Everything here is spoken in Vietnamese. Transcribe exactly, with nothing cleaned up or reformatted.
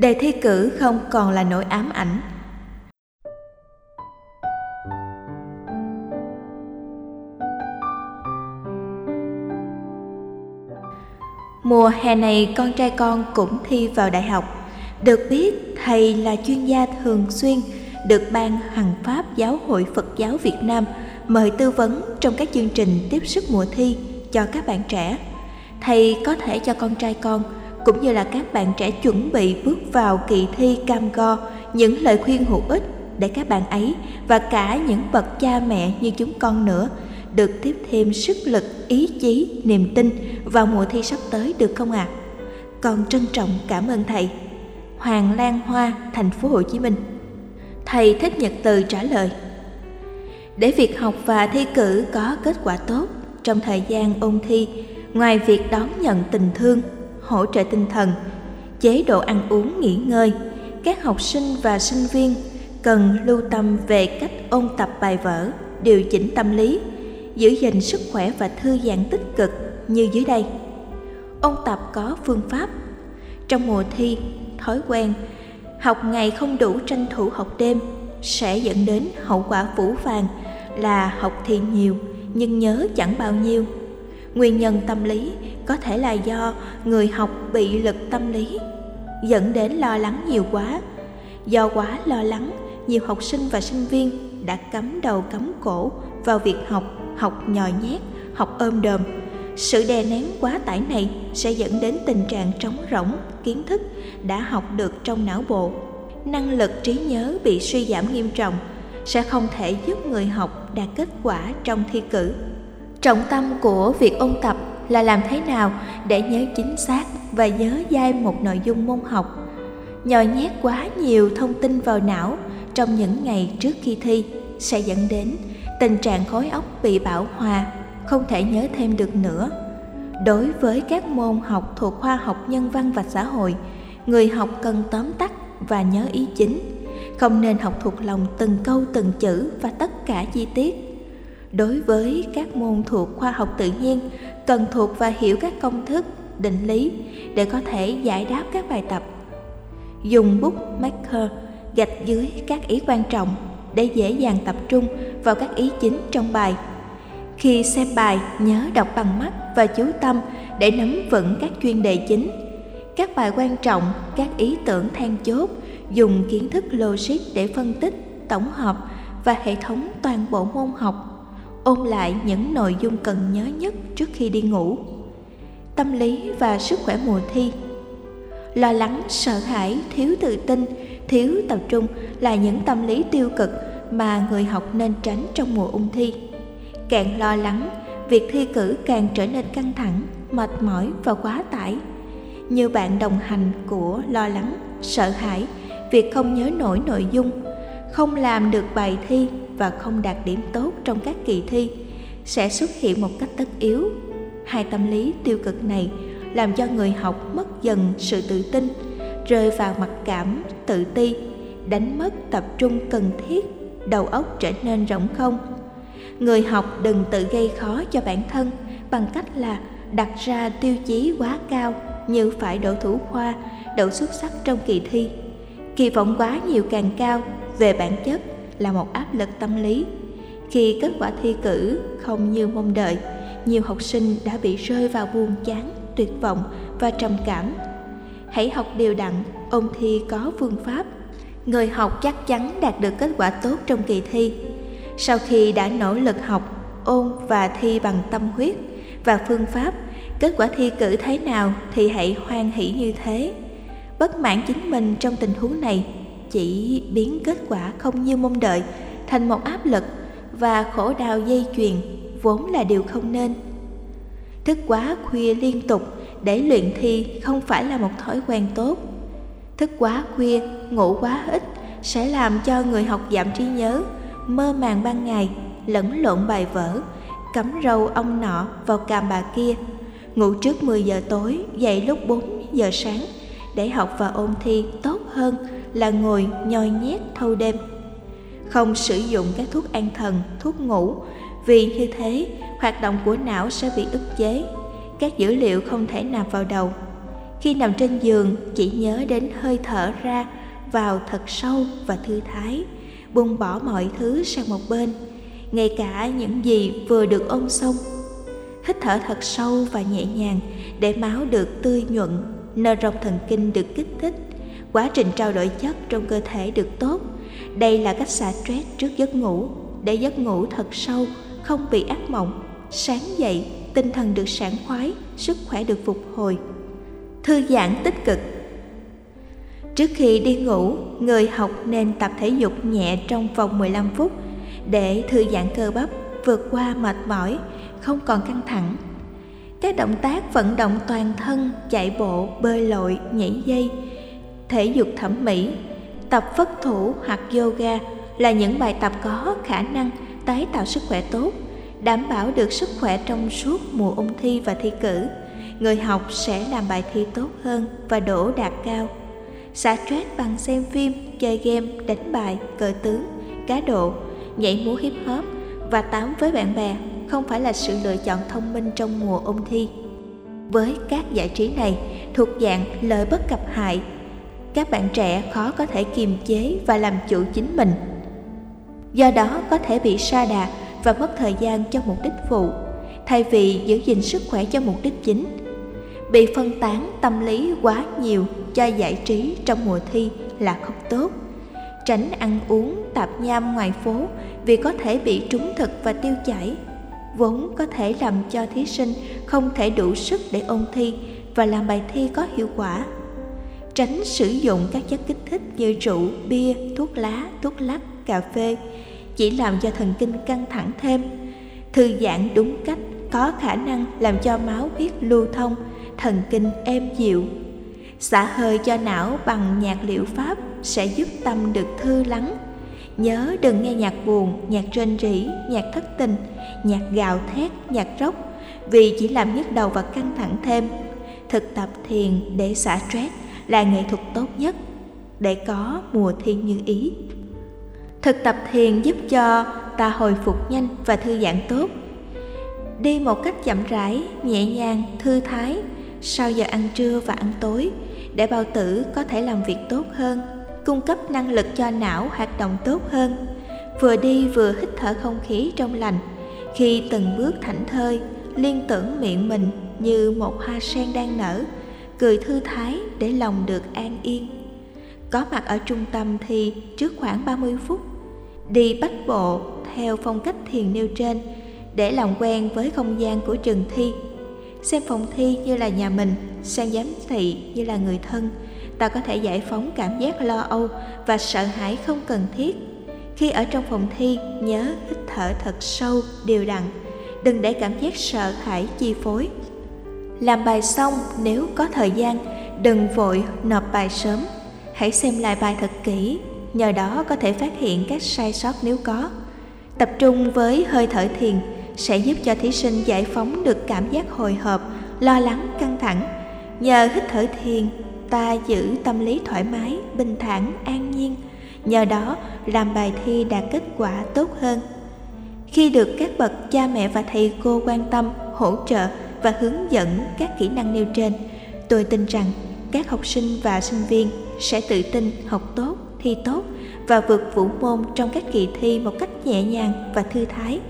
Đề thi cử không còn là nỗi ám ảnh. Mùa hè này con trai con cũng thi vào đại học. Được biết thầy là chuyên gia thường xuyên được Ban Hằng Pháp Giáo hội Phật giáo Việt Nam mời tư vấn trong các chương trình tiếp sức mùa thi cho các bạn trẻ. Thầy có thể cho con trai con cũng như là các bạn trẻ chuẩn bị bước vào kỳ thi cam go những lời khuyên hữu ích để các bạn ấy và cả những bậc cha mẹ như chúng con nữa được tiếp thêm sức lực, ý chí, niềm tin vào mùa thi sắp tới được không ạ? À? Con trân trọng cảm ơn thầy. Hoàng Lan Hoa, thành phố Hồ Chí Minh. Thầy Thích Nhật Từ trả lời. Để việc học và thi cử có kết quả tốt trong thời gian ôn thi, ngoài việc đón nhận tình thương, hỗ trợ tinh thần, chế độ ăn uống nghỉ ngơi, các học sinh và sinh viên cần lưu tâm về cách ôn tập bài vở, điều chỉnh tâm lý, giữ gìn sức khỏe và thư giãn tích cực như dưới đây. Ôn tập có phương pháp. Trong mùa thi, thói quen học ngày không đủ tranh thủ học đêm sẽ dẫn đến hậu quả vũ phàng là học thì nhiều nhưng nhớ chẳng bao nhiêu. Nguyên nhân tâm lý có thể là do người học bị lực tâm lý dẫn đến lo lắng nhiều quá. Do quá lo lắng, nhiều học sinh và sinh viên đã cắm đầu cắm cổ vào việc học, học nhòi nhét, học ôm đồm. Sự đè nén quá tải này sẽ dẫn đến tình trạng trống rỗng kiến thức đã học được trong não bộ. Năng lực trí nhớ bị suy giảm nghiêm trọng sẽ không thể giúp người học đạt kết quả trong thi cử. Trọng tâm của việc ôn tập là làm thế nào để nhớ chính xác và nhớ dai một nội dung môn học. Nhồi nhét quá nhiều thông tin vào não trong những ngày trước khi thi sẽ dẫn đến tình trạng khối óc bị bão hòa, không thể nhớ thêm được nữa. Đối với các môn học thuộc khoa học nhân văn và xã hội, người học cần tóm tắt và nhớ ý chính, không nên học thuộc lòng từng câu từng chữ và tất cả chi tiết. Đối với các môn thuộc khoa học tự nhiên, cần thuộc và hiểu các công thức, định lý để có thể giải đáp các bài tập. Dùng bút marker gạch dưới các ý quan trọng để dễ dàng tập trung vào các ý chính trong bài. Khi xem bài, nhớ đọc bằng mắt và chú tâm để nắm vững các chuyên đề chính. Các bài quan trọng, các ý tưởng then chốt, dùng kiến thức logic để phân tích, tổng hợp và hệ thống toàn bộ môn học. Ôn lại những nội dung cần nhớ nhất trước khi đi ngủ. Tâm lý và sức khỏe mùa thi. Lo lắng, sợ hãi, thiếu tự tin, thiếu tập trung là những tâm lý tiêu cực mà người học nên tránh trong mùa ôn thi. Càng lo lắng, việc thi cử càng trở nên căng thẳng, mệt mỏi và quá tải. Như bạn đồng hành của lo lắng, sợ hãi, việc không nhớ nổi nội dung, không làm được bài thi và không đạt điểm tốt trong các kỳ thi sẽ xuất hiện một cách tất yếu. Hai tâm lý tiêu cực này làm cho người học mất dần sự tự tin, rơi vào mặc cảm, tự ti, đánh mất tập trung cần thiết, đầu óc trở nên rỗng không. Người học đừng tự gây khó cho bản thân bằng cách là đặt ra tiêu chí quá cao như phải đậu thủ khoa, đậu xuất sắc trong kỳ thi. Kỳ vọng quá nhiều càng cao về bản chất là một áp lực tâm lý. Khi kết quả thi cử không như mong đợi, nhiều học sinh đã bị rơi vào buồn chán, tuyệt vọng và trầm cảm. Hãy học đều đặn, ôn thi có phương pháp. Người học chắc chắn đạt được kết quả tốt trong kỳ thi. Sau khi đã nỗ lực học, ôn và thi bằng tâm huyết và phương pháp, kết quả thi cử thế nào thì hãy hoan hỷ như thế. Bất mãn chính mình trong tình huống này chỉ biến kết quả không như mong đợi thành một áp lực và khổ đau dây chuyền vốn là điều không nên. Thức quá khuya liên tục để luyện thi không phải là một thói quen tốt. Thức quá khuya, ngủ quá ít sẽ làm cho người học giảm trí nhớ, mơ màng ban ngày, lẫn lộn bài vở, cắm râu ông nọ vào càm bà kia. Ngủ trước mười giờ tối, dậy lúc bốn giờ sáng để học và ôn thi tốt hơn là ngồi nhoi nhét thâu đêm. Không sử dụng các thuốc an thần, thuốc ngủ, vì như thế hoạt động của não sẽ bị ức chế, các dữ liệu không thể nạp vào đầu. Khi nằm trên giường, chỉ nhớ đến hơi thở ra, vào thật sâu và thư thái, buông bỏ mọi thứ sang một bên, ngay cả những gì vừa được ôm xong. Hít thở thật sâu và nhẹ nhàng để máu được tươi nhuận, nơ rong thần kinh được kích thích, quá trình trao đổi chất trong cơ thể được tốt. Đây là cách xả stress trước giấc ngủ, để giấc ngủ thật sâu, không bị ác mộng. Sáng dậy, tinh thần được sảng khoái, sức khỏe được phục hồi. Thư giãn tích cực. Trước khi đi ngủ, người học nên tập thể dục nhẹ trong vòng mười lăm phút để thư giãn cơ bắp, vượt qua mệt mỏi, không còn căng thẳng. Các động tác vận động toàn thân, chạy bộ, bơi lội, nhảy dây, thể dục thẩm mỹ, tập phất thủ hoặc yoga là những bài tập có khả năng tái tạo sức khỏe tốt, đảm bảo được sức khỏe trong suốt mùa ôn thi và thi cử. Người học sẽ làm bài thi tốt hơn và đỗ đạt cao. Xả stress bằng xem phim, chơi game, đánh bài, cờ tướng, cá độ, nhảy múa hip hop và tám với bạn bè không phải là sự lựa chọn thông minh trong mùa ôn thi. Với các giải trí này thuộc dạng lợi bất cập hại, các bạn trẻ khó có thể kiềm chế và làm chủ chính mình. Do đó có thể bị sa đà và mất thời gian cho mục đích phụ, thay vì giữ gìn sức khỏe cho mục đích chính. Bị phân tán tâm lý quá nhiều cho giải trí trong mùa thi là không tốt. Tránh ăn uống tạp nham ngoài phố vì có thể bị trúng thực và tiêu chảy, vốn có thể làm cho thí sinh không thể đủ sức để ôn thi và làm bài thi có hiệu quả. Tránh sử dụng các chất kích thích như rượu, bia, thuốc lá, thuốc lắc, cà phê, chỉ làm cho thần kinh căng thẳng thêm. Thư giãn đúng cách có khả năng làm cho máu huyết lưu thông, thần kinh êm dịu. Xả hơi cho não bằng nhạc liệu pháp sẽ giúp tâm được thư lắng. Nhớ đừng nghe nhạc buồn, nhạc rên rỉ, nhạc thất tình, nhạc gào thét, nhạc róc, vì chỉ làm nhức đầu và căng thẳng thêm. Thực tập thiền để xả stress là nghệ thuật tốt nhất để có mùa thi như ý. Thực tập thiền giúp cho ta hồi phục nhanh và thư giãn tốt. Đi một cách chậm rãi, nhẹ nhàng, thư thái sau giờ ăn trưa và ăn tối để bao tử có thể làm việc tốt hơn, cung cấp năng lực cho não hoạt động tốt hơn. Vừa đi vừa hít thở không khí trong lành, khi từng bước thảnh thơi, liên tưởng miệng mình như một hoa sen đang nở, cười thư thái để lòng được an yên. Có mặt ở trung tâm thi trước khoảng ba mươi phút, đi bách bộ theo phong cách thiền nêu trên để làm quen với không gian của trường thi. Xem phòng thi như là nhà mình, xem giám thị như là người thân, ta có thể giải phóng cảm giác lo âu và sợ hãi không cần thiết. Khi ở trong phòng thi, nhớ hít thở thật sâu, đều đặn, đừng để cảm giác sợ hãi chi phối. Làm bài xong, nếu có thời gian, đừng vội nộp bài sớm, hãy xem lại bài thật kỹ, nhờ đó có thể phát hiện các sai sót nếu có. Tập trung với hơi thở thiền sẽ giúp cho thí sinh giải phóng được cảm giác hồi hộp, lo lắng, căng thẳng. Nhờ hít thở thiền, ta giữ tâm lý thoải mái, bình thản, an nhiên, nhờ đó làm bài thi đạt kết quả tốt hơn. Khi được các bậc cha mẹ và thầy cô quan tâm, hỗ trợ và hướng dẫn các kỹ năng nêu trên, tôi tin rằng các học sinh và sinh viên sẽ tự tin, học tốt, thi tốt và vượt vũ môn trong các kỳ thi một cách nhẹ nhàng và thư thái.